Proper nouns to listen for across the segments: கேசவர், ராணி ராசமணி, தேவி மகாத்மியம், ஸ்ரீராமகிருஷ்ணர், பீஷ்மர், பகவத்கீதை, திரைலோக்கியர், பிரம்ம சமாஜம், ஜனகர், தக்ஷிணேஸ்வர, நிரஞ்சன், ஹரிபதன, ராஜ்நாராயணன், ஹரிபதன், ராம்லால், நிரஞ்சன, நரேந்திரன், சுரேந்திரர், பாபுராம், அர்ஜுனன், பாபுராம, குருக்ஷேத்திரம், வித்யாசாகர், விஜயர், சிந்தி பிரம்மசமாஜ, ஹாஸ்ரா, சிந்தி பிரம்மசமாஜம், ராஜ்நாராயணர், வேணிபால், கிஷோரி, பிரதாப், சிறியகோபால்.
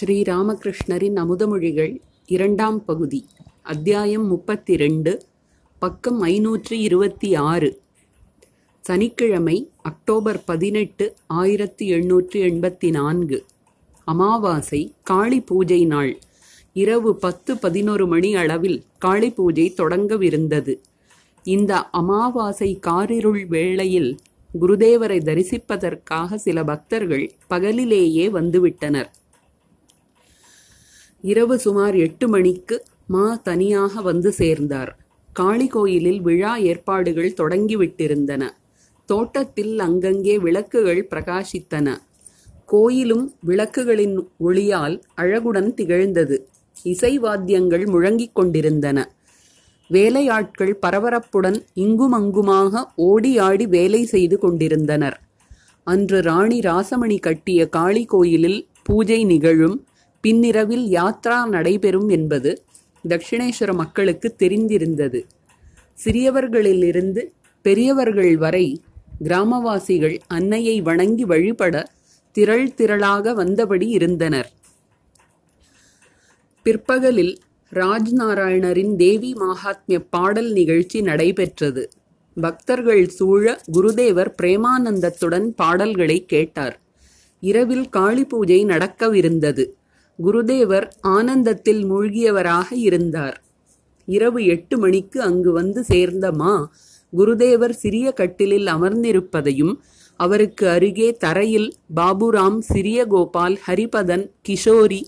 ஸ்ரீராமகிருஷ்ணரின் அமுதமொழிகள் இரண்டாம் பகுதி, அத்தியாயம் 32, பக்கம் 526. சனிக்கிழமை, அக்டோபர் 18, 1884, அமாவாசை, காளி பூஜை நாள். இரவு 10-11 மணி அளவில் காளி பூஜை தொடங்கவிருந்தது. இந்த அமாவாசை காரிருள் வேளையில் குருதேவரை தரிசிப்பதற்காக சில பக்தர்கள் பகலிலேயே வந்துவிட்டனர். இரவு சுமார் 8 மணிக்கு மா தனியாக வந்து சேர்ந்தார். காளி கோயிலில் விழா ஏற்பாடுகள் தொடங்கிவிட்டிருந்தன. தோட்டத்தில் அங்கங்கே விளக்குகள் பிரகாசித்தன. கோயிலும் விளக்குகளின் ஒளியால் அழகுடன் திகழ்ந்தது. இசைவாத்தியங்கள் முழங்கிக் கொண்டிருந்தன. வேலையாட்கள் பரபரப்புடன் இங்குமங்குமாக ஓடி ஆடி வேலை செய்து கொண்டிருந்தனர். அன்று ராணி ராசமணி கட்டிய காளி கோயிலில் பூஜை நிகழும், பின்னிரவில் யாத்ரா நடைபெறும் என்பது தக்ஷிணேஸ்வர மக்களுக்கு தெரிந்திருந்தது. சிறியவர்களிலிருந்து பெரியவர்கள் வரை கிராமவாசிகள் அன்னையை வணங்கி வழிபட திரள் திரளாக வந்தபடி இருந்தனர். பிற்பகலில் ராஜ்நாராயணரின் தேவி மகாத்மிய பாடல் நிகழ்ச்சி நடைபெற்றது. பக்தர்கள் சூழ குருதேவர் பிரேமானந்தத்துடன் பாடல்களை கேட்டார். இரவில் காளி பூஜை நடக்கவிருந்தது. குருதேவர் ஆனந்தத்தில் மூழ்கியவராக இருந்தார். இரவு 8 மணிக்கு அங்கு வந்து சேர்ந்த மா குருதேவர் சிறிய கட்டிலில் அமர்ந்திருப்பதையும், அவருக்கு அருகே தரையில் பாபுராம், சிறியகோபால், ஹரிபதன், கிஷோரி,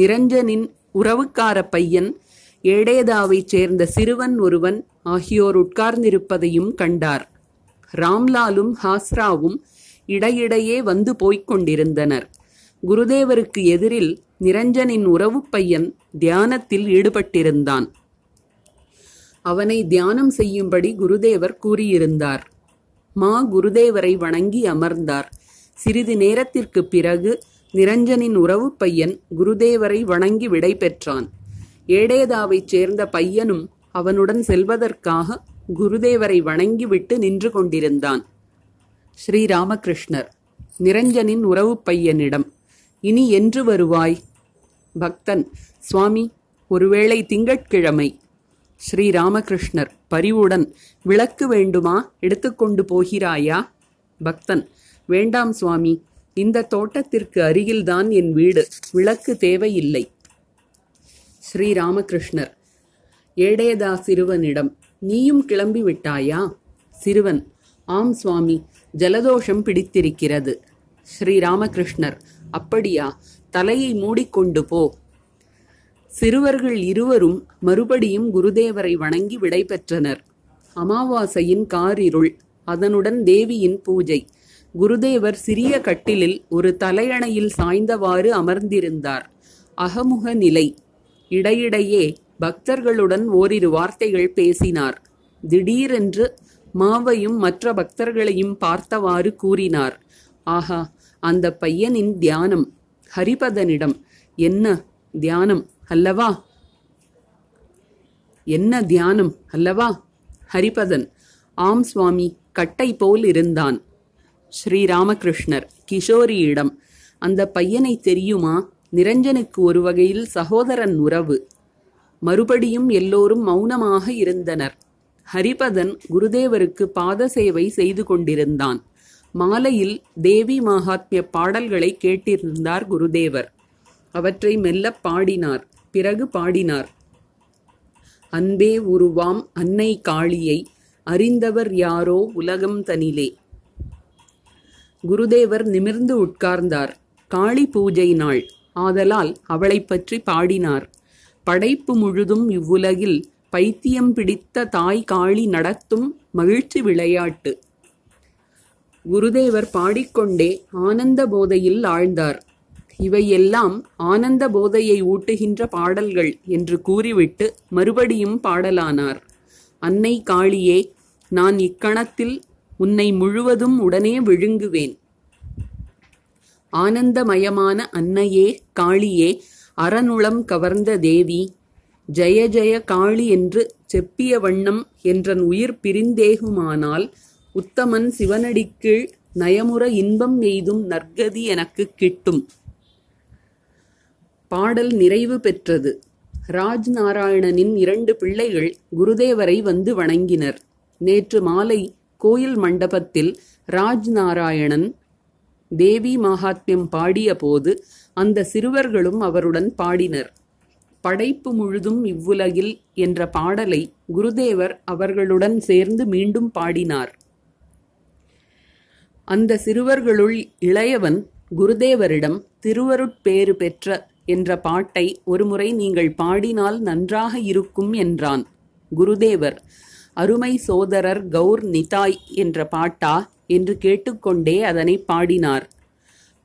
நிரஞ்சனின் உறவுக்கார பையன் ஏடேதாவைச் சேர்ந்த சிறுவன் ஒருவன் ஆகியோர் உட்கார்ந்திருப்பதையும் கண்டார். ராம்லாலும் ஹாஸ்ராவும் இடையிடையே வந்து போய்க் கொண்டிருந்தனர். குருதேவருக்கு எதிரில் நிரஞ்சனின் உறவு பையன் தியானத்தில் ஈடுபட்டிருந்தான். அவனை தியானம் செய்யும்படி குருதேவர் கூறியிருந்தார். மா குருதேவரை வணங்கி அமர்ந்தார். சிறிது நேரத்திற்கு பிறகு நிரஞ்சனின் உறவு பையன் குருதேவரை வணங்கி விடை பெற்றான். ஏடேதாவைச் சேர்ந்த பையனும் அவனுடன் செல்வதற்காக குருதேவரை வணங்கிவிட்டு நின்று கொண்டிருந்தான். ஸ்ரீராமகிருஷ்ணர் நிரஞ்சனின் உறவு பையனிடம், இனி என்று வருவாய்? பக்தன், சுவாமி, ஒருவேளை திங்கட்கிழமை. ஸ்ரீராமகிருஷ்ணர் பரிவுடன், விளக்கு வேண்டுமா? எடுத்துக்கொண்டு போகிறாயா? பக்தன், வேண்டாம் சுவாமி, இந்த தோட்டத்திற்கு அருகில்தான் என் வீடு, விளக்கு தேவையில்லை. ஸ்ரீராமகிருஷ்ணர் ஏடேதா சிறுவனிடம், நீயும் கிளம்பி விட்டாயா? சிறுவன், ஆம் சுவாமி, ஜலதோஷம் பிடித்திருக்கிறது. ஸ்ரீராமகிருஷ்ணர், அப்படியா, தலையை மூடிக்கொண்டு போ. சிறுவர்கள் இருவரும் மறுபடியும் குருதேவரை வணங்கி விடைபெற்றனர். அமாவாசையின் காரிருள், அதனுடன் தேவியின் பூஜை. குருதேவர் சிறிய கட்டிலில் ஒரு தலையணையில் சாய்ந்தவாறு அமர்ந்திருந்தார். அகமுக நிலை. இடையிடையே பக்தர்களுடன் ஓரிரு வார்த்தைகள் பேசினார். திடீரென்று மாவையும் மற்ற பக்தர்களையும் பார்த்தவாறு கூறினார், ஆஹா, அந்த பையனின் தியானம். ஹரிபதனிடம், என்ன தியானம் அல்லவா? ஹரிபதன், ஆம் சுவாமி, கட்டை போல் இருந்தான். ஸ்ரீராமகிருஷ்ணர் கிஷோரியிடம், அந்த பையனை தெரியுமா? நிரஞ்சனுக்கு ஒரு வகையில் சகோதரன் உறவு. மறுபடியும் எல்லோரும் மௌனமாக இருந்தனர். ஹரிபதன் குருதேவருக்கு பாத சேவை செய்து கொண்டிருந்தான். மாலையில் தேவி மகாத்மிய பாடல்களை கேட்டிருந்தார் குருதேவர். அவற்றை மெல்ல பாடினார். பிறகு பாடினார், அன்பே உருவாம் அன்னை காளியை அறிந்தவர் யாரோ உலகம் தனிலே. குருதேவர் நிமிர்ந்து உட்கார்ந்தார். காளி பூஜை நாள் ஆதலால் அவளை பற்றி பாடினார். படைப்பு முழுதும் இவ்வுலகில் பைத்தியம் பிடித்த தாய் காளி நடத்தும் மகிழ்ச்சி விளையாட்டு. குருதேவர் பாடிக்கொண்டே ஆனந்த போதையில் ஆழ்ந்தார். இவையெல்லாம் ஆனந்த போதையை ஊட்டுகின்ற பாடல்கள் என்று கூறிவிட்டு மறுபடியும் பாடலானார். அன்னை காளியே, நான் இக்கணத்தில் உன்னை முழுவதும் உடனே விழுங்குவேன். ஆனந்தமயமான அன்னையே, காளியே, அரணுளம் கவர்ந்த தேவி, ஜெய ஜெய காளி என்று செப்பிய வண்ணம் என்றன் உயிர் பிரிந்தேகுமானால் உத்தமன் சிவனடிக்கீழ் நயமுற இன்பம் எய்தும் நற்கதி எனக்கு கிட்டும். பாடல் நிறைவு பெற்றது. ராஜ்நாராயணனின் 2 பிள்ளைகள் குருதேவரை வந்து வணங்கினர். நேற்று மாலை கோயில் மண்டபத்தில் ராஜ்நாராயணன் தேவி மகாத்மியம் பாடிய போது அந்த சிறுவர்களும் அவருடன் பாடினர். படைப்பு முழுதும் இவ்வுலகில் என்ற பாடலை குருதேவர் அவர்களுடன் சேர்ந்து மீண்டும் பாடினார். அந்த சிறுவர்களுள் இளையவன் குருதேவரிடம் திருவருட்பேறு பெற்ற என்ற பாட்டை ஒருமுறை நீங்கள் பாடினால் நன்றாக இருக்கும் என்றான். குருதேவர், அருமை சோதரர் கௌர் நிதாய் என்ற பாட்டா என்று கேட்டுக்கொண்டே அதனை பாடினார்.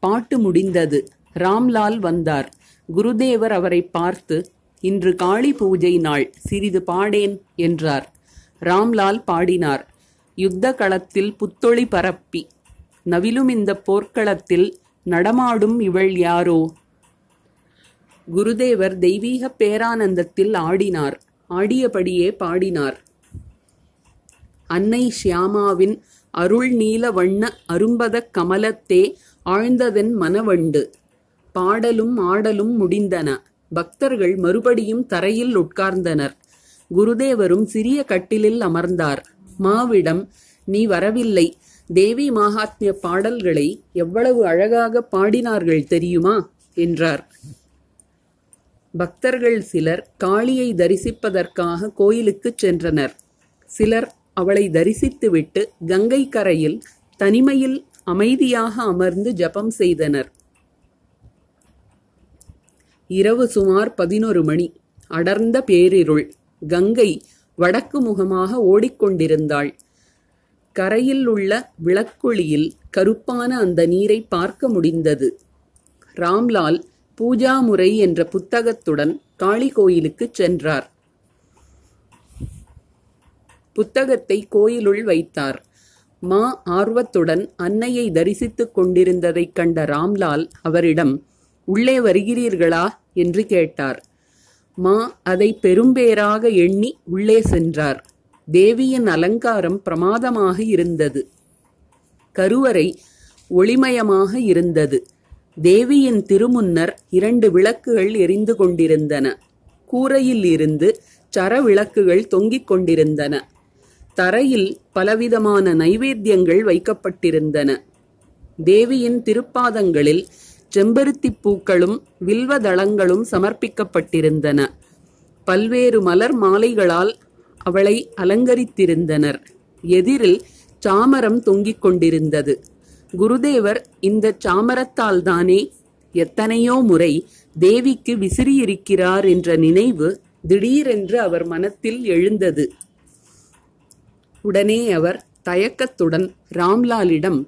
பாட்டு முடிந்தது. ராம்லால் வந்தார். குருதேவர் அவரை பார்த்து, இன்று காளி பூஜை நாள், சிறிது பாடேன் என்றார். ராம்லால் பாடினார். யுத்த களத்தில் புத்தொளி பரப்பி நவிலும் இந்த போர்க்களத்தில் நடமாடும் இவள் யாரோ. குருதேவர் தெய்வீக பேரானந்தத்தில் ஆடினார். ஆடியபடியே பாடினார். அன்னை ஷியாமாவின் அருள் நீல வண்ண அரும்பத கமலத்தே ஆழ்ந்ததன் மனவண்டு. பாடலும் ஆடலும் முடிந்தன. பக்தர்கள் மறுபடியும் தரையில் உட்கார்ந்தனர். குருதேவரும் சிறிய கட்டிலில் அமர்ந்தார். மாவிடம், நீ வரவில்லை, தேவி மகாத்மிய பாடல்களை எவ்வளவு அழகாக பாடினார்கள் தெரியுமா என்றார். பக்தர்கள் சிலர் காளியை தரிசிப்பதற்காக கோயிலுக்கு சென்றனர். சிலர் அவளை தரிசித்துவிட்டு கங்கை கரையில் தனிமையில் அமைதியாக அமர்ந்து ஜபம் செய்தனர். இரவு சுமார் 11 மணி. அடர்ந்த பேரிருள். கங்கை வடக்கு முகமாக ஓடிக்கொண்டிருந்தாள். கரையில் உள்ள விளக்குளியில் கருப்பான அந்த நீரை பார்க்க முடிந்தது. ராம்லால் பூஜா முறை என்ற புத்தகத்துடன் காளி கோயிலுக்குச் சென்றார். புத்தகத்தை கோயிலுள் வைத்தார். மா ஆர்வத்துடன் அன்னையை தரிசித்துக் கொண்டிருந்ததைக் கண்ட ராம்லால் அவரிடம், உள்ளே வருகிறீர்களா என்று கேட்டார். மா அதை பெரும்பேராக எண்ணி உள்ளே சென்றார். தேவியின் அலங்காரம் பிரமாதமாக இருந்தது. கருவறை ஒளிமயமாக இருந்தது. தேவியின் திருமுன்னர் 2 விளக்குகள் எரிந்து கொண்டிருந்தன. கூரையில் இருந்து சரவிளக்குகள் தொங்கிக் கொண்டிருந்தன. தரையில் பலவிதமான நைவேத்தியங்கள் வைக்கப்பட்டிருந்தன. தேவியின் திருப்பாதங்களில் செம்பருத்தி பூக்களும் வில்வதளங்களும் சமர்ப்பிக்கப்பட்டிருந்தன. பல்வேறு மலர் மாலைகளால் அவளை அலங்கரித்திருந்தனர். எதிரில் சாமரம் தொங்கிக் கொண்டிருந்தது. குருதேவர், இந்த சாமரத்தால் தானே எத்தனையோ முறை தேவிக்கு விசிறியிருக்கிறார் என்ற நினைவு திடீரென்று அவர் மனத்தில் எழுந்தது. உடனே அவர் தயக்கத்துடன் ராம்லாலிடம்,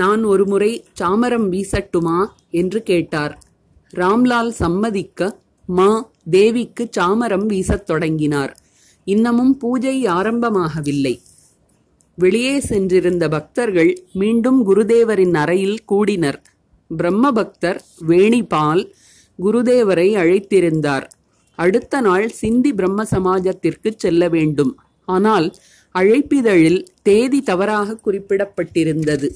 நான் ஒரு முறை சாமரம் வீசட்டுமா என்று கேட்டார். ராம்லால் சம்மதிக்க மா தேவிக்கு சாமரம் வீசத் தொடங்கினார். இன்னமும் பூஜை ஆரம்பமாகவில்லை. வெளியே சென்றிருந்த பக்தர்கள் மீண்டும் குருதேவரின் அறையில் கூடினர். பிரம்ம பக்தர் வேணிபால் குருதேவரை அழைத்திருந்தார். அடுத்த நாள் சிந்தி பிரம்மசமாஜத்திற்கு செல்ல வேண்டும். ஆனால் அழைப்பிதழில் தேதி தவறாக குறிப்பிடப்பட்டிருந்தது.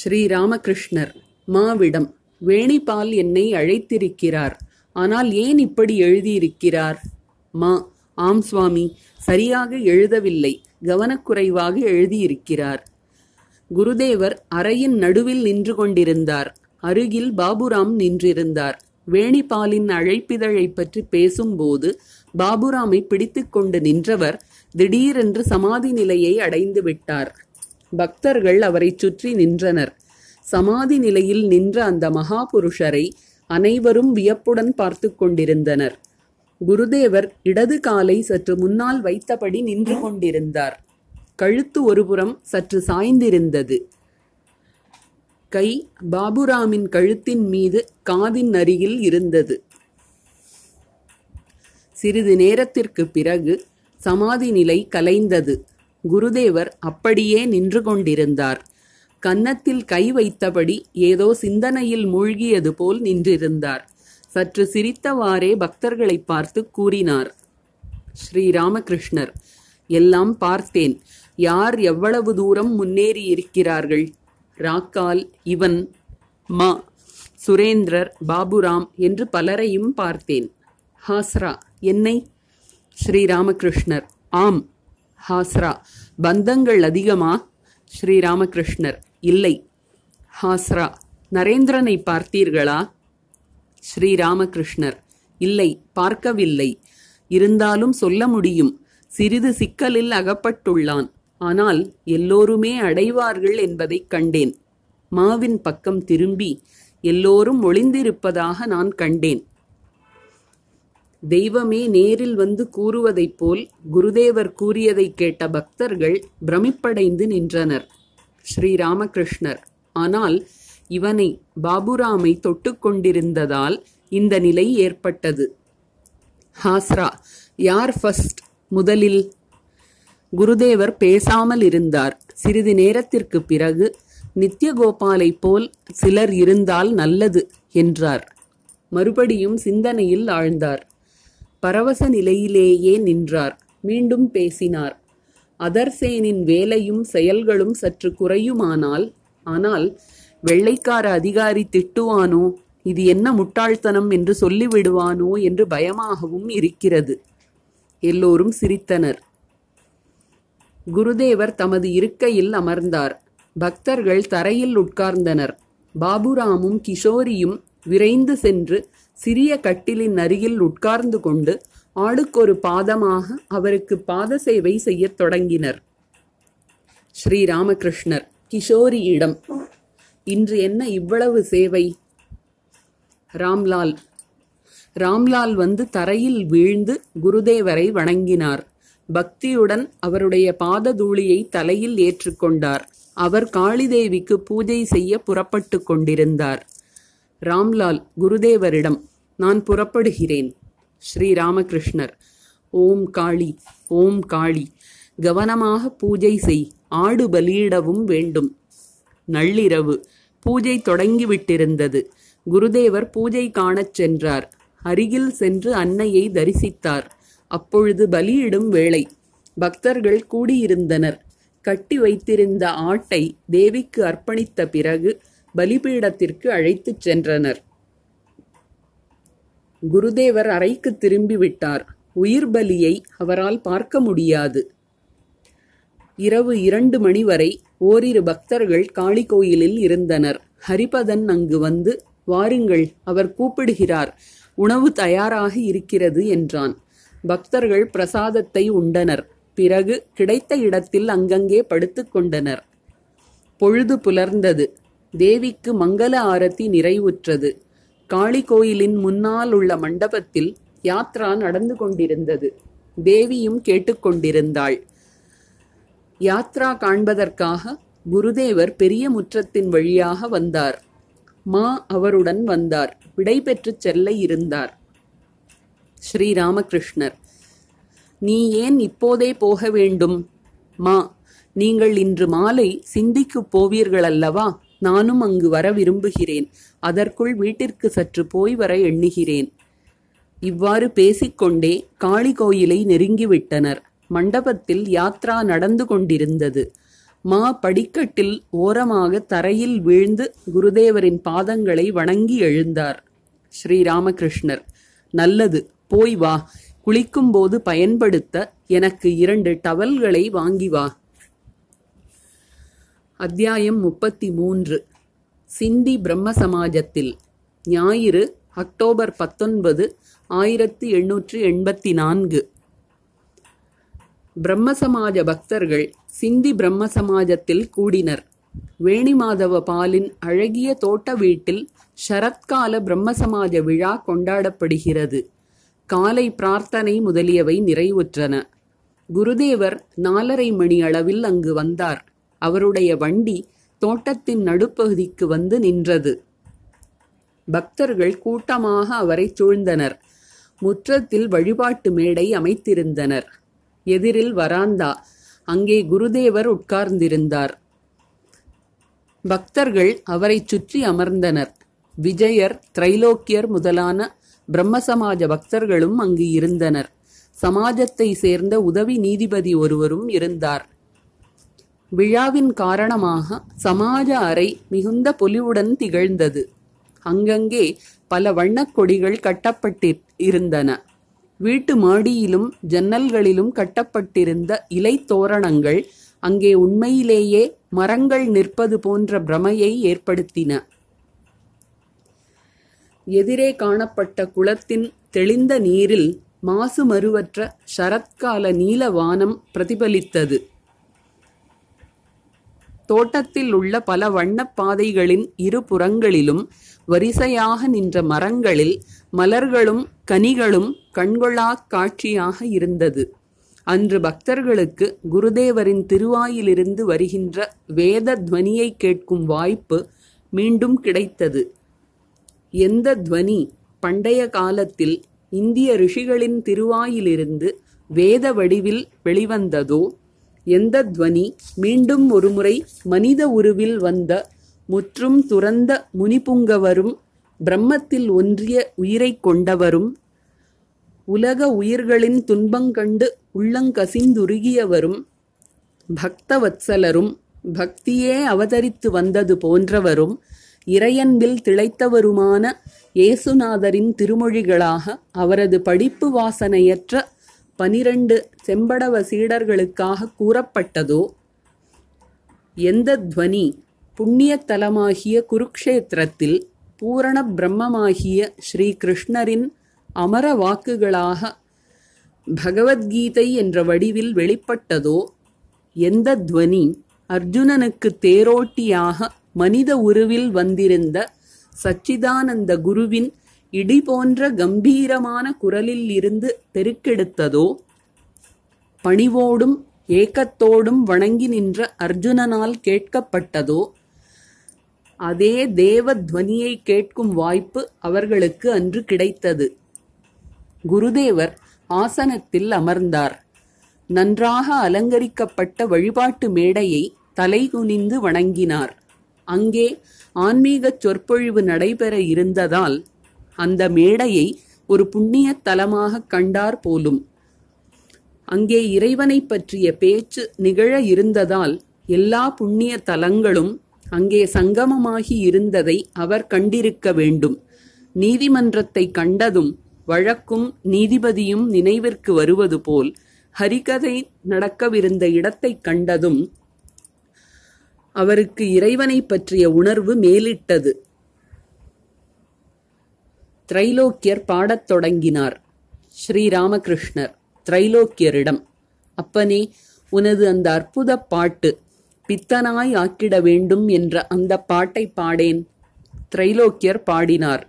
ஸ்ரீராமகிருஷ்ணர் மாவிடம், வேணிபால் என்னை அழைத்திருக்கிறார், ஆனால் ஏன் இப்படி எழுதியிருக்கிறார்? மா, ஆம் சுவாமி, சரியாக எழுதவில்லை, கவனக்குறைவாக எழுதியிருக்கிறார். குருதேவர் அறையின் நடுவில் நின்று கொண்டிருந்தார். அருகில் பாபுராம் நின்றிருந்தார். வேணிபாலின் அழைப்பிதழை பற்றி பேசும்போது பாபுராமை பிடித்து கொண்டு நின்றவர் திடீரென்று சமாதி நிலையை அடைந்து விட்டார். பக்தர்கள் அவரை சுற்றி நின்றனர். சமாதி நிலையில் நின்ற அந்த மகாபுருஷரை அனைவரும் வியப்புடன் பார்த்து கொண்டிருந்தனர். குருதேவர் இடது காலை சற்று முன்னால் வைத்தபடி நின்று கொண்டிருந்தார். கழுத்து ஒருபுறம் சற்று சாய்ந்திருந்தது. கை பாபுராமின் கழுத்தின் மீது காதின் அருகில் இருந்தது. சிறிது நேரத்திற்கு பிறகு சமாதி நிலை கலைந்தது. குருதேவர் அப்படியே நின்று கொண்டிருந்தார். கன்னத்தில் கை வைத்தபடி ஏதோ சிந்தனையில் மூழ்கியது போல் நின்றிருந்தார். சற்று சிரித்தவாறே பக்தர்களை பார்த்து கூறினார். ஸ்ரீராமகிருஷ்ணர், எல்லாம் பார்த்தேன், யார் எவ்வளவு தூரம் முன்னேறியிருக்கிறார்கள். ராக்கால் இவன் மா சுரேந்திரர், பாபுராம் என்று பலரையும் பார்த்தேன். ஹாஸ்ரா, என்னை? ஸ்ரீராமகிருஷ்ணர், ஆம். ஹாஸ்ரா, பந்தங்கள் அதிகமா? ஸ்ரீராமகிருஷ்ணர், இல்லை. ஹாஸ்ரா, நரேந்திரனை பார்த்தீர்களா? ஸ்ரீராமகிருஷ்ணர், இல்லை, பார்க்கவில்லை. இருந்தாலும் சொல்ல முடியும், சிறிது சிக்கலில் அகப்பட்டுள்ளான். ஆனால் எல்லோருமே அடைவார்கள் என்பதைக் கண்டேன். மாவின் பக்கம் திரும்பி எல்லோரும் ஒளிந்திருப்பதாக நான் கண்டேன். தெய்வமே நேரில் வந்து கூறுவதைப் போல் குருதேவர் கூறியதை கேட்ட பக்தர்கள் பிரமிப்படைந்து நின்றனர். ஸ்ரீராமகிருஷ்ணர், ஆனால் இவனை, பாபுராமை தொட்டுக்கொண்டிருந்ததால் இந்த நிலை ஏற்பட்டது. ஹாஸ்ரா, யார் ஃபர்ஸ்ட், முதலில்? குருதேவர் பேசாமல் இருந்தார். சிறிது நேரத்திற்கு பிறகு, நித்யகோபாலை போல் சிலர் இருந்தால் நல்லது என்றார். மறுபடியும் சிந்தனையில் ஆழ்ந்தார். பரவச நிலையிலேயே நின்றார். மீண்டும் பேசினார். அதர்சேனின் வேலையும் செயல்களும் சற்று குறையுமானால், ஆனால் வெள்ளைக்கார அதிகாரி திட்டுவானோ, இது என்ன முட்டாள்தனம் என்று சொல்லிவிடுவானோ என்று பயமாகவும் இருக்கிறது. எல்லோரும் சிரித்தனர். குருதேவர் தமது இருக்கையில் அமர்ந்தார். பக்தர்கள் தரையில் உட்கார்ந்தனர். பாபுராமும் கிஷோரியும் விரைந்து சென்று சிறிய கட்டிலின் அருகில் உட்கார்ந்து கொண்டு ஆளுக்கொரு பாதமாக அவருக்கு பாத சேவை செய்யத் தொடங்கினர். ஸ்ரீராமகிருஷ்ணர் கிஷோரியிடம், இன்று என்ன இவ்வளவு சேவை? ராம்லால். ராம்லால் வந்து தரையில் வீழ்ந்து குருதேவரை வணங்கினார். பக்தியுடன் அவருடைய பாத தூளியை தலையில் ஏற்றுக்கொண்டார். அவர் காளிதேவிக்கு பூஜை செய்ய புறப்பட்டு கொண்டிருந்தார். ராம்லால் குருதேவரிடம், நான் புறப்படுகிறேன். ஸ்ரீராமகிருஷ்ணர், ஓம் காளி, ஓம் காளி. கவனமாக பூஜை செய். ஆடு பலியிடவும் வேண்டும். நள்ளிரவு. பூஜை தொடங்கிவிட்டிருந்தது. குருதேவர் பூஜை காணச் சென்றார். அருகில் சென்று அன்னையை தரிசித்தார். அப்பொழுது பலியிடும் வேளை. பக்தர்கள் கூடியிருந்தனர். கட்டி வைத்திருந்த ஆட்டை தேவிக்கு அர்ப்பணித்த பிறகு பலிபீடத்திற்கு அழைத்துச் சென்றனர். குருதேவர் அறைக்கு திரும்பிவிட்டார். உயிர் பலியை அவரால் பார்க்க முடியாது. இரவு 2 மணி வரை ஓரிரு பக்தர்கள் காளி கோயிலில் இருந்தனர். ஹரிபதன் அங்கு வந்து, வாருங்கள், அவர் கூப்பிடுகிறார், உணவு தயாராக இருக்கிறது என்றான். பக்தர்கள் பிரசாதத்தை உண்டனர். பிறகு கிடைத்த இடத்தில் அங்கங்கே படுத்து கொண்டனர். பொழுது புலர்ந்தது. தேவிக்கு மங்கள ஆரத்தி நிறைவுற்றது. காளி கோயிலின் முன்னால் உள்ள மண்டபத்தில் யாத்ரா நடந்து கொண்டிருந்தது. தேவியும் கேட்டுக்கொண்டிருந்தாள். யாத்ரா காண்பதற்காக குருதேவர் பெரிய முற்றத்தின் வழியாக வந்தார். மா அவருடன் வந்தார். விடை பெற்று செல்ல இருந்தார். ஸ்ரீராமகிருஷ்ணர், நீ ஏன் இப்போதே போக வேண்டும்? மா, நீங்கள் இன்று மாலை சிந்திக்கு போவீர்களல்லவா? நானும் அங்கு வர விரும்புகிறேன். அதற்குள் வீட்டிற்கு சற்று போய் வர எண்ணுகிறேன். இவ்வாறு பேசிக்கொண்டே காளி கோயிலை நெருங்கிவிட்டனர். மண்டபத்தில் யாத்ரா நடந்து கொண்டிருந்தது. மா படிக்கட்டில் ஓரமாக தரையில் வீழ்ந்து குருதேவரின் பாதங்களை வணங்கி எழுந்தார். ஸ்ரீராமகிருஷ்ணர், நல்லது, போய் வா. குளிக்கும்போது பயன்படுத்த எனக்கு 2 டவல்களை வாங்கி வா. அத்தியாயம் 33. சிந்தி பிரம்மசமாஜத்தில். ஞாயிறு, அக்டோபர் 19, 1884. பிரம்மசமாஜ பக்தர்கள் சிந்தி பிரம்மசமாஜத்தில் கூடினர். வேணிமாதவ பாலின் அழகிய தோட்ட வீட்டில் சரத்கால பிரம்மசமாஜ விழா கொண்டாடப்படுகிறது. காலை பிரார்த்தனை முதலியவை நிறைவுற்றன. குருதேவர் 4:30 மணி அளவில் அங்கு வந்தார். அவருடைய வண்டி தோட்டத்தின் நடுப்பகுதிக்கு வந்து நின்றது. பக்தர்கள் கூட்டமாக அவரை சூழ்ந்தனர். முற்றத்தில் வழிபாட்டு மேடை அமைத்திருந்தனர். எதிரில் வராந்தா. அங்கே குருதேவர் உட்கார்ந்திருந்தார். பக்தர்கள் அவரை சுற்றி அமர்ந்தனர். விஜயர், திரைலோக்கியர் முதலான பிரம்மசமாஜ பக்தர்களும் அங்கு இருந்தனர். சமாஜத்தை சேர்ந்த உதவி நீதிபதி ஒருவரும் இருந்தார். விழாவின் காரணமாக சமாஜ அறை மிகுந்த பொலிவுடன் திகழ்ந்தது. அங்கங்கே பல வண்ணக் கொடிகள் கட்டப்பட்டிருந்தன. வீட்டு மாடியிலும் ஜன்னல்களிலும் கட்டப்பட்டிருந்த இலை தோரணங்கள் அங்கே உண்மையிலேயே மரங்கள் நிற்பது போன்ற பிரமையை ஏற்படுத்தின. எதிரே காணப்பட்ட குளத்தின் தெளிந்த நீரில் மாசு மறுவற்ற சரத்கால நீலவானம் பிரதிபலித்தது. தோட்டத்தில் உள்ள பல வண்ணப் பாதைகளின் இரு புறங்களிலும் வரிசையாக நின்ற மரங்களில் மலர்களும் கனிகளும் கண்கொள்ளாக் காட்சியாக இருந்தது. அன்று பக்தர்களுக்கு குருதேவரின் திருவாயிலிருந்து வருகின்ற வேத துவனியை கேட்கும் வாய்ப்பு மீண்டும் கிடைத்தது. எந்த துவனி பண்டைய காலத்தில் இந்திய ரிஷிகளின் திருவாயிலிருந்து வேத வடிவில் வெளிவந்ததோ, எந்த துவனி மீண்டும் ஒருமுறை மனித உருவில் வந்த முற்றும் துறந்த முனிபுங்கவரும் பிரம்மத்தில் ஒன்றிய உயிரை கொண்டவரும் உலக உயிர்களின் துன்பங்கண்டு உள்ளங்கசிந்துருகியவரும் பக்தவத்சலரும் பக்தியே அவதரித்து வந்தது போன்றவரும் இறையன்பில் திளைத்தவருமான இயேசுநாதரின் திருமொழிகளாக அவரது படிப்பு வாசனையற்ற 12 செம்படவ சீடர்களுக்காக கூறப்பட்டதோ, எந்த துவனி புண்ணியத்தலமாகிய குருக்ஷேத்திரத்தில் பூரண பிரம்மமாகிய ஸ்ரீகிருஷ்ணரின் அமர வாக்குகளாக பகவத்கீதை என்ற வடிவில் வெளிப்பட்டதோ, எந்த துவனி அர்ஜுனனுக்கு தேரோட்டியாக மனித உருவில் வந்திருந்த சச்சிதானந்த குருவின் இடி போன்ற கம்பீரமான குரலில் இருந்து பெருக்கெடுத்ததோ, பணிவோடும் ஏக்கத்தோடும் வணங்கி நின்ற அர்ஜுனனால் கேட்கப்பட்டதோ, அதே தேவத்வனியை கேட்கும் வாய்ப்பு அவர்களுக்கு அன்று கிடைத்தது. குருதேவர் ஆசனத்தில் அமர்ந்தார். நன்றாக அலங்கரிக்கப்பட்ட வழிபாட்டு மேடையை தலைகுனிந்து வணங்கினார். அங்கே ஆன்மீகச் சொற்பொழிவு நடைபெற இருந்ததால் அந்த மேடையை ஒரு புண்ணிய தலமாக கண்டார் போலும். அங்கே இறைவனை பற்றிய பேச்சு நிகழ இருந்ததால் எல்லா புண்ணிய தலங்களும் அங்கே சங்கமமாகி இருந்ததை அவர் கண்டிருக்க வேண்டும். நீதிமன்றத்தை கண்டதும் வழக்கும் நீதிபதியும் நினைவிற்கு வருவது போல் ஹரிகதை நடக்கவிருந்த இடத்தை கண்டதும் அவருக்கு இறைவனை பற்றிய உணர்வு மேலிட்டது. திரைலோக்கியர் பாடத் தொடங்கினார். ஸ்ரீராமகிருஷ்ணர் திரைலோக்கியரிடம், அப்பனே, உனது அந்த அற்புத பாட்டு பித்தனாய் ஆக்கிட வேண்டும் என்ற அந்த பாட்டை பாடேன். திரைலோக்கியர் பாடினார்.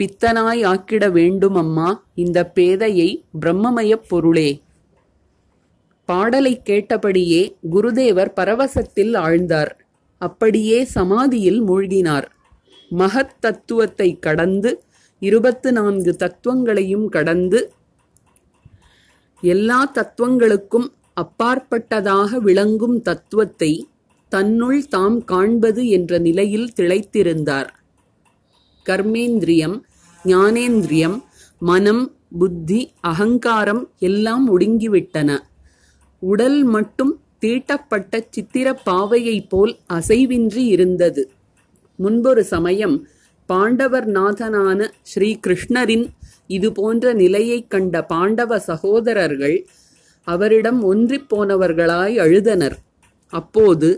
பித்தனாய் ஆக்கிட வேண்டும் அம்மா இந்த பேதையை பிரம்மமயப் பொருளே. பாடலை கேட்டபடியே குருதேவர் பரவசத்தில் ஆழ்ந்தார். அப்படியே சமாதியில் மூழ்கினார். மகத் தத்துவத்தை கடந்து 24 தத்துவங்களையும் கடந்து எல்லா தத்துவங்களுக்கும் அப்பாற்பட்டதாக விளங்கும் தத்துவத்தை தன்னுள் தாம் காண்பது என்ற நிலையில் திளைத்திருந்தார். கர்மேந்திரியம், ஞானேந்திரியம், மனம், புத்தி, அகங்காரம் எல்லாம் ஒடுங்கிவிட்டன. உடல் மட்டும் தீட்டப்பட்ட சித்திர பாவையைப் போல் அசைவின்றி இருந்தது. முன்பொரு சமயம் பாண்டவர் நாதனான ஸ்ரீகிருஷ்ணரின் இதுபோன்ற நிலையைக் கண்ட பாண்டவ சகோதரர்கள் அவரிடம் ஒன்றிப் போனவர்களாய் அழுதனர். அப்போது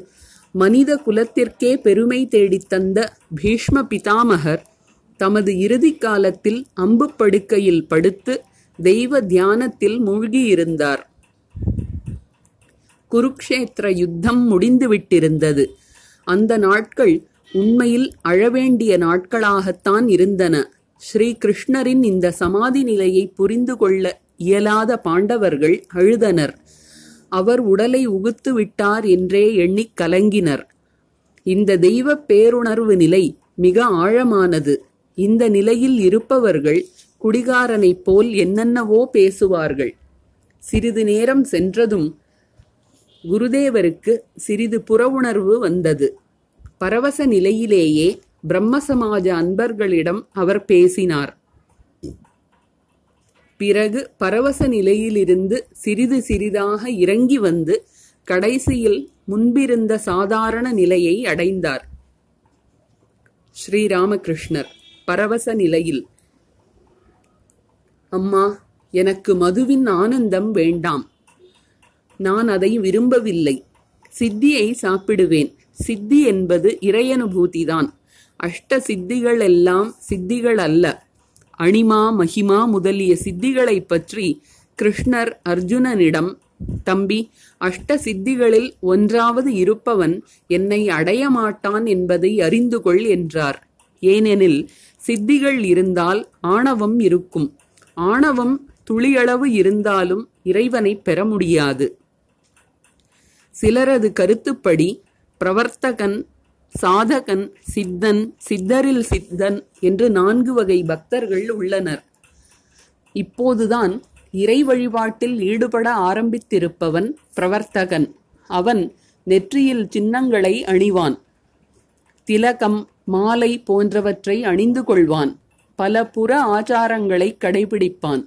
மனித குலத்திற்கே பெருமை தேடித்தந்த பீஷ்ம பிதாமகர் தமது இறுதி காலத்தில் அம்பு படுக்கையில் படுத்து தெய்வ தியானத்தில் மூழ்கியிருந்தார். குருக்ஷேத்திர யுத்தம் முடிந்துவிட்டிருந்தது. அந்த நாட்கள் உண்மையில் அழவேண்டிய நாட்களாகத்தான் இருந்தன. ஸ்ரீகிருஷ்ணரின் இந்த சமாதி நிலையை புரிந்து கொள்ள இயலாத பாண்டவர்கள் அழுதனர். அவர் உடலை உகுத்து விட்டார் என்றே எண்ணி கலங்கினர். இந்த தெய்வ பேருணர்வு நிலை மிக ஆழமானது. இந்த நிலையில் இருப்பவர்கள் குடிகாரனைப் போல் என்னென்னவோ பேசுவார்கள். சிறிது நேரம் சென்றதும் குருதேவருக்கு சிறிது புறவுணர்வு வந்தது. பரவச நிலையிலேயே பிரம்மசமாஜ அன்பர்களிடம் அவர் பேசினார். பிறகு பரவச நிலையிலிருந்து சிறிது சிறிதாக இறங்கி வந்து கடைசியில் முன்பிருந்த சாதாரண நிலையை அடைந்தார். ஸ்ரீராமகிருஷ்ணர் பரவச நிலையில், அம்மா, எனக்கு மதுவின் ஆனந்தம் வேண்டாம், நான் அதை விரும்பவில்லை, சித்தியை சாப்பிடுவேன், சித்தி என்பது இறையனுபூதிதான், அஷ்ட சித்திகள் எல்லாம் சித்திகள் அல்ல, அணிமா மகிமா முதலிய சித்திகளை பற்றி கிருஷ்ணர் அர்ஜுனனிடம், தம்பி, அஷ்ட சித்திகளில் ஒன்றாவது இருப்பவன் என்னை அடைய மாட்டான் என்பதை அறிந்து கொள் என்றார். ஏனெனில் சித்திகள் இருந்தால் ஆணவம் இருக்கும், ஆணவம் துளியளவு இருந்தாலும் இறைவனை பெற முடியாது. சிலரது கருத்துப்படி பிரவர்த்தகன், சாதகன், சித்தன், சித்தரில் சித்தன் என்று 4 வகை பக்தர்கள் உள்ளனர். இப்போதுதான் இறை வழிபாட்டில் ஈடுபட ஆரம்பித்திருப்பவன் பிரவர்த்தகன். அவன் நெற்றியில் சின்னங்களை அணிவான், திலகம், மாலை போன்றவற்றை அணிந்து கொள்வான், பல புற ஆச்சாரங்களை கடைபிடிப்பான்.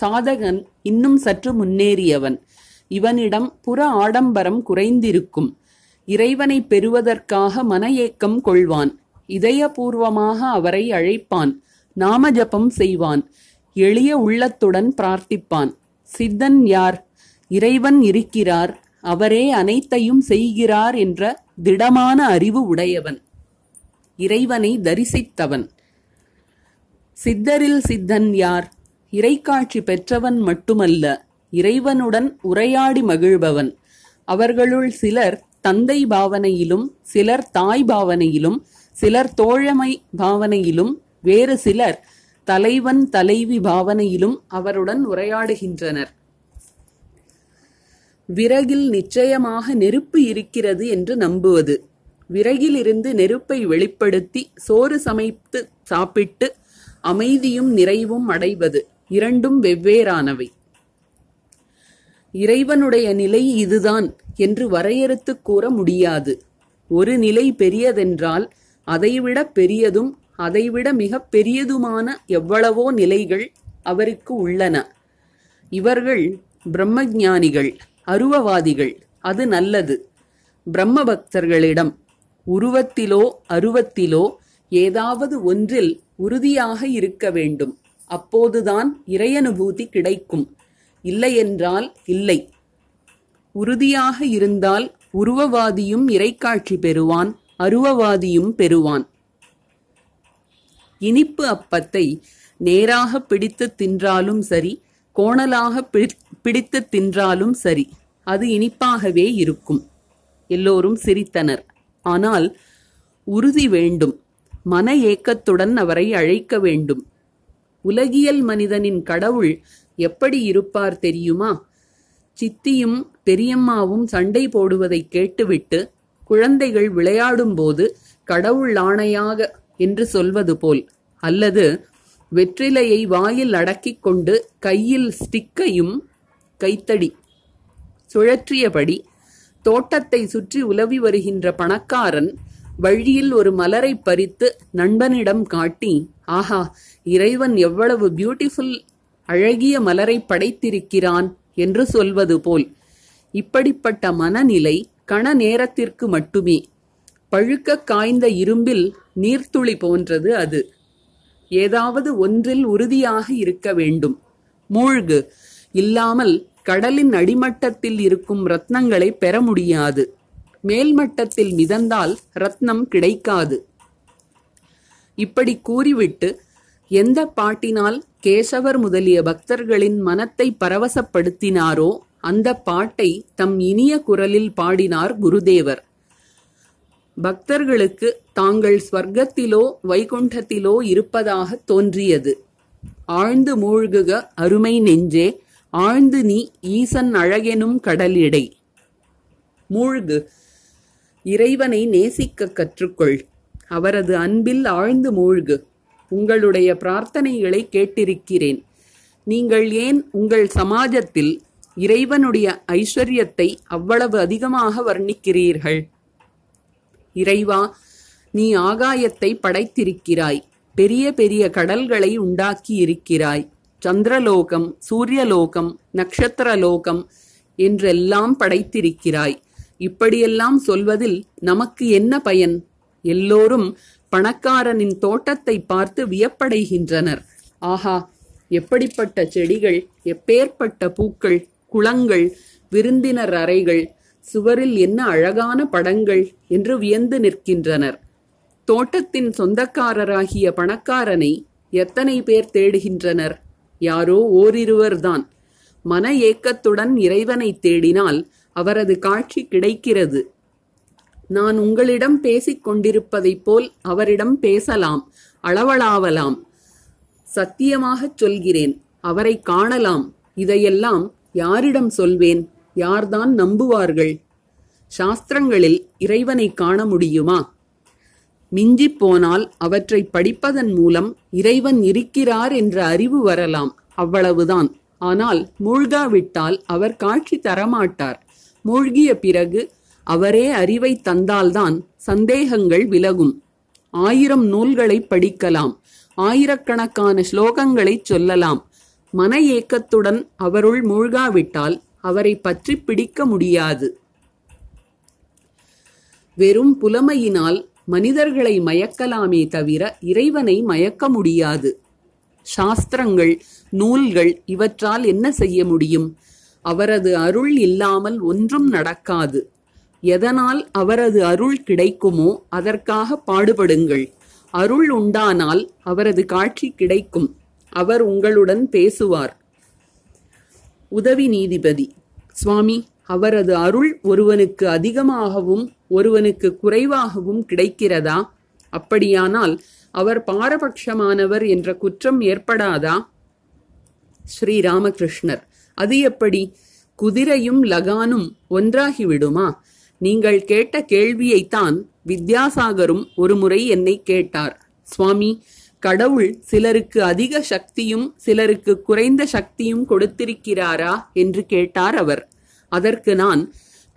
சாதகன் இன்னும் சற்று முன்னேறியவன். இவனிடம் புற ஆடம்பரம் குறைந்திருக்கும், இறைவனை பெறுவதற்காக மன ஏக்கம் கொள்வான், இதயபூர்வமாக அவரை அழைப்பான், நாமஜபம் செய்வான், எளிய உள்ளத்துடன் பிரார்த்திப்பான். சித்தன் யார்? இறைவன் இருக்கிறார், அவரே அனைத்தையும் செய்கிறார் என்ற திடமான அறிவு உடையவன், இறைவனை தரிசித்தவன். சித்தரில் சித்தன் யார்? இறைக்காட்சி பெற்றவன் மட்டுமல்ல, இறைவனுடன் உரையாடி மகிழ்பவன். அவர்களுள் சிலர் தந்தை பாவனையிலும், சிலர் தாய் பாவனையிலும், சிலர் தோழமை பாவனையிலும், வேறு சிலர் தலைவன் தலைவி பாவனையிலும் அவருடன் உரையாடுகின்றனர். விறகில் நிச்சயமாக நெருப்பு இருக்கிறது என்று நம்புவது, விறகிலிருந்து நெருப்பை வெளிப்படுத்தி சோறு சமைத்து சாப்பிட்டு அமைதியும் நிறைவும் அடைவது இரண்டும் வெவ்வேறானவை. இறைவனுடைய நிலை இதுதான் என்று வரையறுத்து கூற முடியாது. ஒரு நிலை பெரியதென்றால் அதைவிட பெரியதும் அதைவிட மிக பெரியதுமான எவ்வளவோ நிலைகள் அவருக்கு உள்ளன. இவர்கள் பிரம்மஞானிகள், அருவவாதிகள். அது நல்லது. பிரம்ம பக்தர்களிடம் உருவத்திலோ அருவத்திலோ ஏதாவது ஒன்றில் உறுதியாக இருக்க வேண்டும். அப்போதுதான் இறையனுபூதி கிடைக்கும். இல்லையென்றால் இல்லை. உறுதியாக இருந்தால் உருவவாதியும் இறைக்காட்சி பெறுவான், அருவவாதியும் பெறுவான். இனிப்பு அப்பத்தை நேராக பிடித்து தின்றாலும் சரி, கோணலாக பிடித்து தின்றாலும் சரி, அது இனிப்பாகவே இருக்கும். எல்லோரும் சிரித்தனர். ஆனால் உறுதி வேண்டும், மன ஏக்கத்துடன் அவரை அழைக்க வேண்டும். உலகியல் மனிதனின் கடவுள் எப்படி இருப்பார் தெரியுமா? சித்தியும் பெரியம்மாவும் சண்டை போடுவதை கேட்டுவிட்டு குழந்தைகள் விளையாடும்போது கடவுள் ஆணையாக என்று சொல்வது போல், அல்லது வெற்றிலையை வாயில் அடக்கிக் கொண்டு கையில் ஸ்டிக்கையும் கைத்தடி சுழற்றியபடி தோட்டத்தை சுற்றி உலவி வருகின்ற பணக்காரன் வழியில் ஒரு மலரை பறித்து நண்பனிடம் காட்டி, ஆஹா, இறைவன் எவ்வளவு பியூட்டிஃபுல், அழகிய மலரை படைத்திருக்கிறான் என்று சொல்வது போல். இப்படிப்பட்ட மனநிலை கண நேரத்திற்கு மட்டுமே. பழுக்க காய்ந்த இரும்பில் நீர்த்துளி போன்றது அது. ஏதாவது ஒன்றில் உறுதியாக இருக்க வேண்டும். மூழ்கு, இல்லாமல் கடலின் அடிமட்டத்தில் இருக்கும் ரத்னங்களை பெற முடியாது. மேல்மட்டத்தில் மிதந்தால் ரத்னம் கிடைக்காது. இப்படி கூறிவிட்டு எந்த பாட்டினால் கேசவர் முதலிய பக்தர்களின் மனத்தை பரவசப்படுத்தினாரோ அந்த பாட்டை தம் இனிய குரலில் பாடினார் குருதேவர். பக்தர்களுக்கு தாங்கள் ஸ்வர்க்கத்திலோ வைகுண்டத்திலோ இருப்பதாக தோன்றியது. ஆழ்ந்து மூழ்குக அருமை நெஞ்சே, ஆழ்ந்து நீ ஈசன் அழகெனும் கடலிடை. மூழ்கு, இறைவனை நேசிக்க கற்றுக்கொள், அவரது அன்பில் ஆழ்ந்து மூழ்கு. உங்களுடைய பிரார்த்தனைகளை கேட்டிருக்கிறேன். நீங்கள் ஏன் உங்கள் சமாஜத்தில் இறைவனுடைய ஐஸ்வர்யத்தை அவ்வளவு அதிகமாக வர்ணிக்கிறீர்கள்? இறைவா, நீ ஆகாயத்தை படைத்திருக்கிறாய், பெரிய பெரிய கடல்களை உண்டாக்கி இருக்கிறாய், சந்திரலோகம், சூரியலோகம், நட்சத்திரலோகம் என்றெல்லாம் படைத்திருக்கிறாய். இப்படியெல்லாம் சொல்வதில் நமக்கு என்ன பயன்? எல்லோரும் பணக்காரனின் தோட்டத்தை பார்த்து வியப்படைகின்றனர். ஆஹா, எப்படிப்பட்ட செடிகள், எப்பேற்பட்ட பூக்கள், குளங்கள், விருந்தினர் அறைகள், சுவரில் என்ன அழகான படங்கள் என்று வியந்து நிற்கின்றனர். தோட்டத்தின் சொந்தக்காரராகிய பணக்காரனை எத்தனை பேர் தேடுகின்றனர்? யாரோ ஓரிருவர்தான். மன ஏக்கத்துடன் இறைவனை தேடினால் அவரது காட்சி கிடைக்கிறது. நான் உங்களிடம் பேசிக் கொண்டிருப்பதைப் போல் அவரிடம் பேசலாம், அளவலாவலாம். சத்தியமாகச் சொல்கிறேன், அவரை காணலாம். இதையெல்லாம் யாரிடம் சொல்வேன்? யார்தான் நம்புவார்கள்? சாஸ்திரங்களில் இறைவனை காண முடியுமா? மிஞ்சிப் போனால் அவற்றை படிப்பதன் மூலம் இறைவன் இருக்கிறார் என்ற அறிவு வரலாம், அவ்வளவுதான். ஆனால் மூழ்காவிட்டால் அவர் காட்சி தரமாட்டார். மூழ்கிய பிறகு அவரே அறிவை தந்தால்தான் சந்தேகங்கள் விலகும். 1000 நூல்களை படிக்கலாம், 1000கணக்கான ஸ்லோகங்களை சொல்லலாம். மன ஏக்கத்துடன் அவருள் மூழ்காவிட்டால் அவரை பற்றி பிடிக்க முடியாது. வெறும் புலமையினால் மனிதர்களை மயக்கலாமே தவிர இறைவனை மயக்க முடியாது. சாஸ்திரங்கள், நூல்கள் இவற்றால் என்ன செய்ய முடியும்? அவரது அருள் இல்லாமல் ஒன்றும் நடக்காது. எதனால் அவரது அருள் கிடைக்குமோ அதற்காக பாடுபடுங்கள். அருள் உண்டானால் அவரது காட்சி கிடைக்கும். அவர் உங்களுடன் பேசுவார். உதவி நீதிபதி: சுவாமி, அவரது அருள் ஒருவனுக்கு அதிகமாகவும் ஒருவனுக்கு குறைவாகவும் கிடைக்கிறதா? அப்படியானால் அவர் பாரபட்சமானவர் என்ற குற்றம் ஏற்படாதா? ஸ்ரீராமகிருஷ்ணர்: அது எப்படி? குதிரையும் லகானும் ஒன்றாகிவிடுமா? நீங்கள் கேட்ட கேள்வியைத்தான் வித்யாசாகரும் ஒரு முறை என்னை கேட்டார். சுவாமி, கடவுள் சிலருக்கு அதிக சக்தியும் சிலருக்கு குறைந்த சக்தியும் கொடுத்திருக்கிறாரா என்று கேட்டார் அவர். அதற்கு நான்,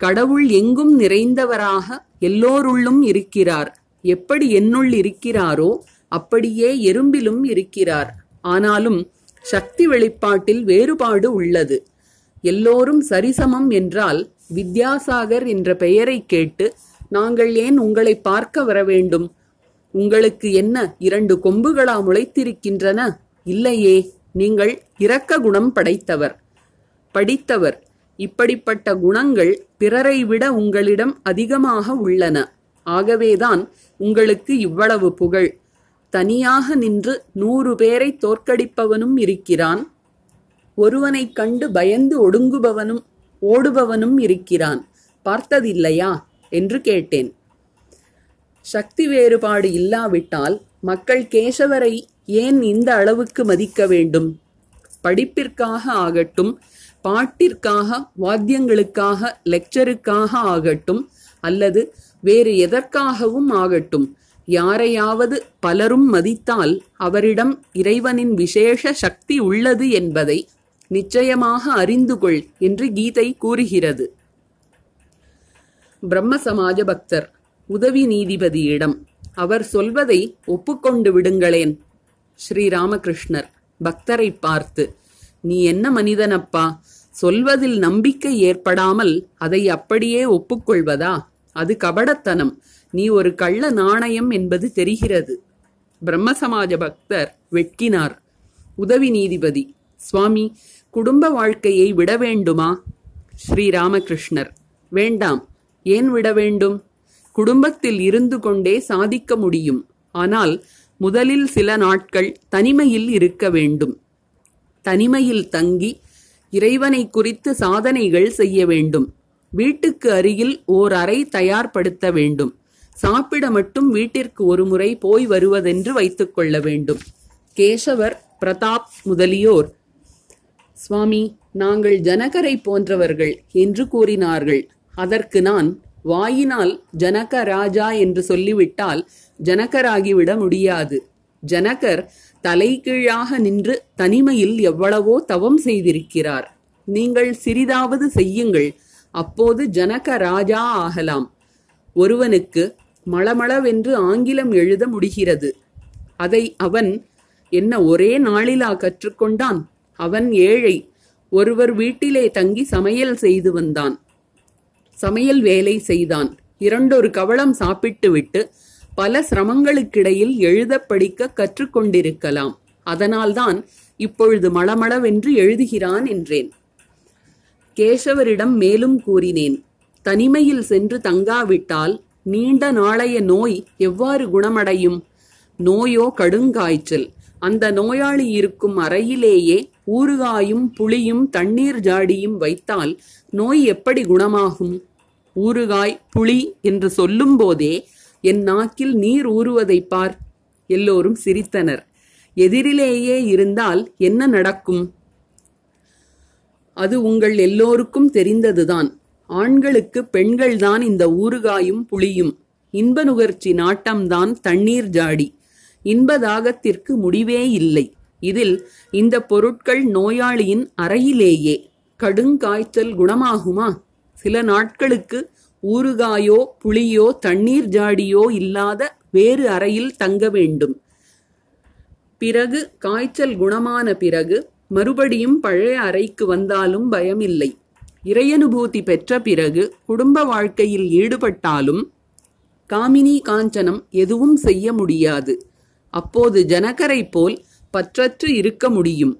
கடவுள் எங்கும் நிறைந்தவராக எல்லோருள்ளும் இருக்கிறார். எப்படி என்னுள் இருக்கிறாரோ அப்படியே எறும்பிலும் இருக்கிறார். ஆனாலும் சக்தி வெளிப்பாட்டில் வேறுபாடு உள்ளது. எல்லோரும் சரிசமம் என்றால் வித்யாசாகர் என்ற பெயரை கேட்டு நாங்கள் ஏன் உங்களை பார்க்க வர வேண்டும்? உங்களுக்கு என்ன 2 கொம்புகளா முளைத்திருக்கின்றன? இல்லையே, நீங்கள் இரக்க குணம் படைத்தவர், படித்தவர். இப்படிப்பட்ட குணங்கள் பிறரை விட உங்களிடம் அதிகமாக உள்ளன. ஆகவேதான் உங்களுக்கு இவ்வளவு புகழ். தனியாக நின்று 100 பேரை தோற்கடிப்பவனும் இருக்கிறான், ஒருவனை கண்டு பயந்து ஒடுங்குபவனும் ஓடுபவனும் இருக்கிறான். பார்த்ததில்லையா என்று கேட்டேன். சக்தி வேறுபாடு இல்லாவிட்டால் மக்கள் கேசவரை ஏன் இந்த அளவுக்கு மதிக்க வேண்டும்? படிப்பிற்காக ஆகட்டும், பாட்டிற்காக, வாத்தியங்களுக்காக, லெக்சருக்காக ஆகட்டும், அல்லது வேறு எதற்காகவும் ஆகட்டும், யாரையாவது பலரும் மதித்தால் அவரிடம் இறைவனின் விசேஷ சக்தி உள்ளது என்பதை நிச்சயமாக அறிந்து கொள் என்று கீதை கூறுகிறது. பிரம்மசமாஜ பக்தர் உதவி நீதிபதியிடம்: அவர் சொல்வதை ஒப்புக்கொண்டு விடுங்களேன். ஸ்ரீராமகிருஷ்ணர் பக்தரை பார்த்து: நீ என்ன மனிதனப்பா? சொல்வதில் நம்பிக்கை ஏற்படாமல் அதை அப்படியே ஒப்புக்கொள்வதா? அது கபடத்தனம். நீ ஒரு கள்ள நாணயம் என்பது தெரிகிறது. பிரம்மசமாஜ பக்தர் வெட்கினார். உதவி நீதிபதி: சுவாமி, குடும்ப வாழ்க்கையை விட வேண்டுமா? ஸ்ரீராமகிருஷ்ணர்: வேண்டாம். ஏன் விட வேண்டும்? குடும்பத்தில் இருந்து கொண்டே சாதிக்க முடியும். ஆனால் முதலில் சில நாட்கள் தனிமையில் இருக்க வேண்டும். தனிமையில் தங்கி இறைவனை குறித்து சாதனைகள் செய்ய வேண்டும். வீட்டுக்கு அருகில் ஓர் அறை தயார்படுத்த வேண்டும். சாப்பிட மட்டும் வீட்டிற்கு 1 முறை போய் வருவதென்று வைத்துக் கொள்ள வேண்டும். கேசவர், பிரதாப் முதலியோர் சுவாமி, நாங்கள் ஜனகரை போன்றவர்கள் என்று கூறினார்கள். அதற்கு நான், வாயினால் ஜனக ராஜா என்று சொல்லிவிட்டால் ஜனகராகிவிட முடியாது. ஜனகர் தலைகீழாக நின்று தனிமையில் எவ்வளவோ தவம் செய்திருக்கிறார். நீங்கள் சிறிதாவது செய்யுங்கள், அப்போது ஜனக ராஜா ஆகலாம். ஒருவனுக்கு மளமளவென்று ஆங்கிலம் எழுத முடிகிறது. அதை அவன் என்ன ஒரே நாளிலா கற்றுக்கொண்டான்? அவன் ஏழை. ஒருவர் வீட்டிலே தங்கி சமையல் செய்து வந்தான். சமையல் வேலை செய்தான். இரண்டொரு கவளம் சாப்பிட்டுவிட்டு பல சிரமங்களுக்கிடையில் எழுத படிக்க கற்றுக்கொண்டிருக்கலாம். அதனால்தான் இப்பொழுது மளமளவென்று எழுதுகிறான் என்றேன். கேசவரிடம் மேலும் கூறினேன், தனிமையில் சென்று தங்காவிட்டால் நீண்ட நாளைய நோய் எவ்வாறு குணமடையும்? நோயோ கடுங்காய்ச்சல். அந்த நோயாளி இருக்கும் அறையிலேயே ஊறுகாயும் புளியும் தண்ணீர் ஜாடியும் வைத்தால் நோய் எப்படி குணமாகும்? ஊறுகாய் புளி என்று சொல்லும் போதே என் நாக்கில் நீர் ஊறுவதை பார். எல்லோரும் சிரித்தனர். எதிரிலேயே இருந்தால் என்ன நடக்கும்? அது உங்கள் எல்லோருக்கும் தெரிந்ததுதான். ஆண்களுக்கு பெண்கள்தான் இந்த ஊறுகாயும் புளியும். இன்ப நுகர்ச்சி நாட்டம்தான் தண்ணீர் ஜாடி. இன்ப தாகத்திற்கு முடிவே இல்லை. இதில் இந்த பொருட்கள் நோயாளியின் அறையிலேயே. கடுங்காய்ச்சல் குணமாகுமா? சில நாட்களுக்கு ஊறுகாயோ புளியோ தண்ணீர் ஜாடியோ இல்லாத வேறு அறையில் தங்க வேண்டும். பிறகு காய்ச்சல் குணமான பிறகு மறுபடியும் பழைய அறைக்கு வந்தாலும் பயமில்லை. இறையனுபூதி பெற்ற பிறகு குடும்ப வாழ்க்கையில் ஈடுபட்டாலும் காமினி காஞ்சனம் எதுவும் செய்ய முடியாது. அப்போது ஜனகரை போல் பற்றற்று இருக்க முடியும்.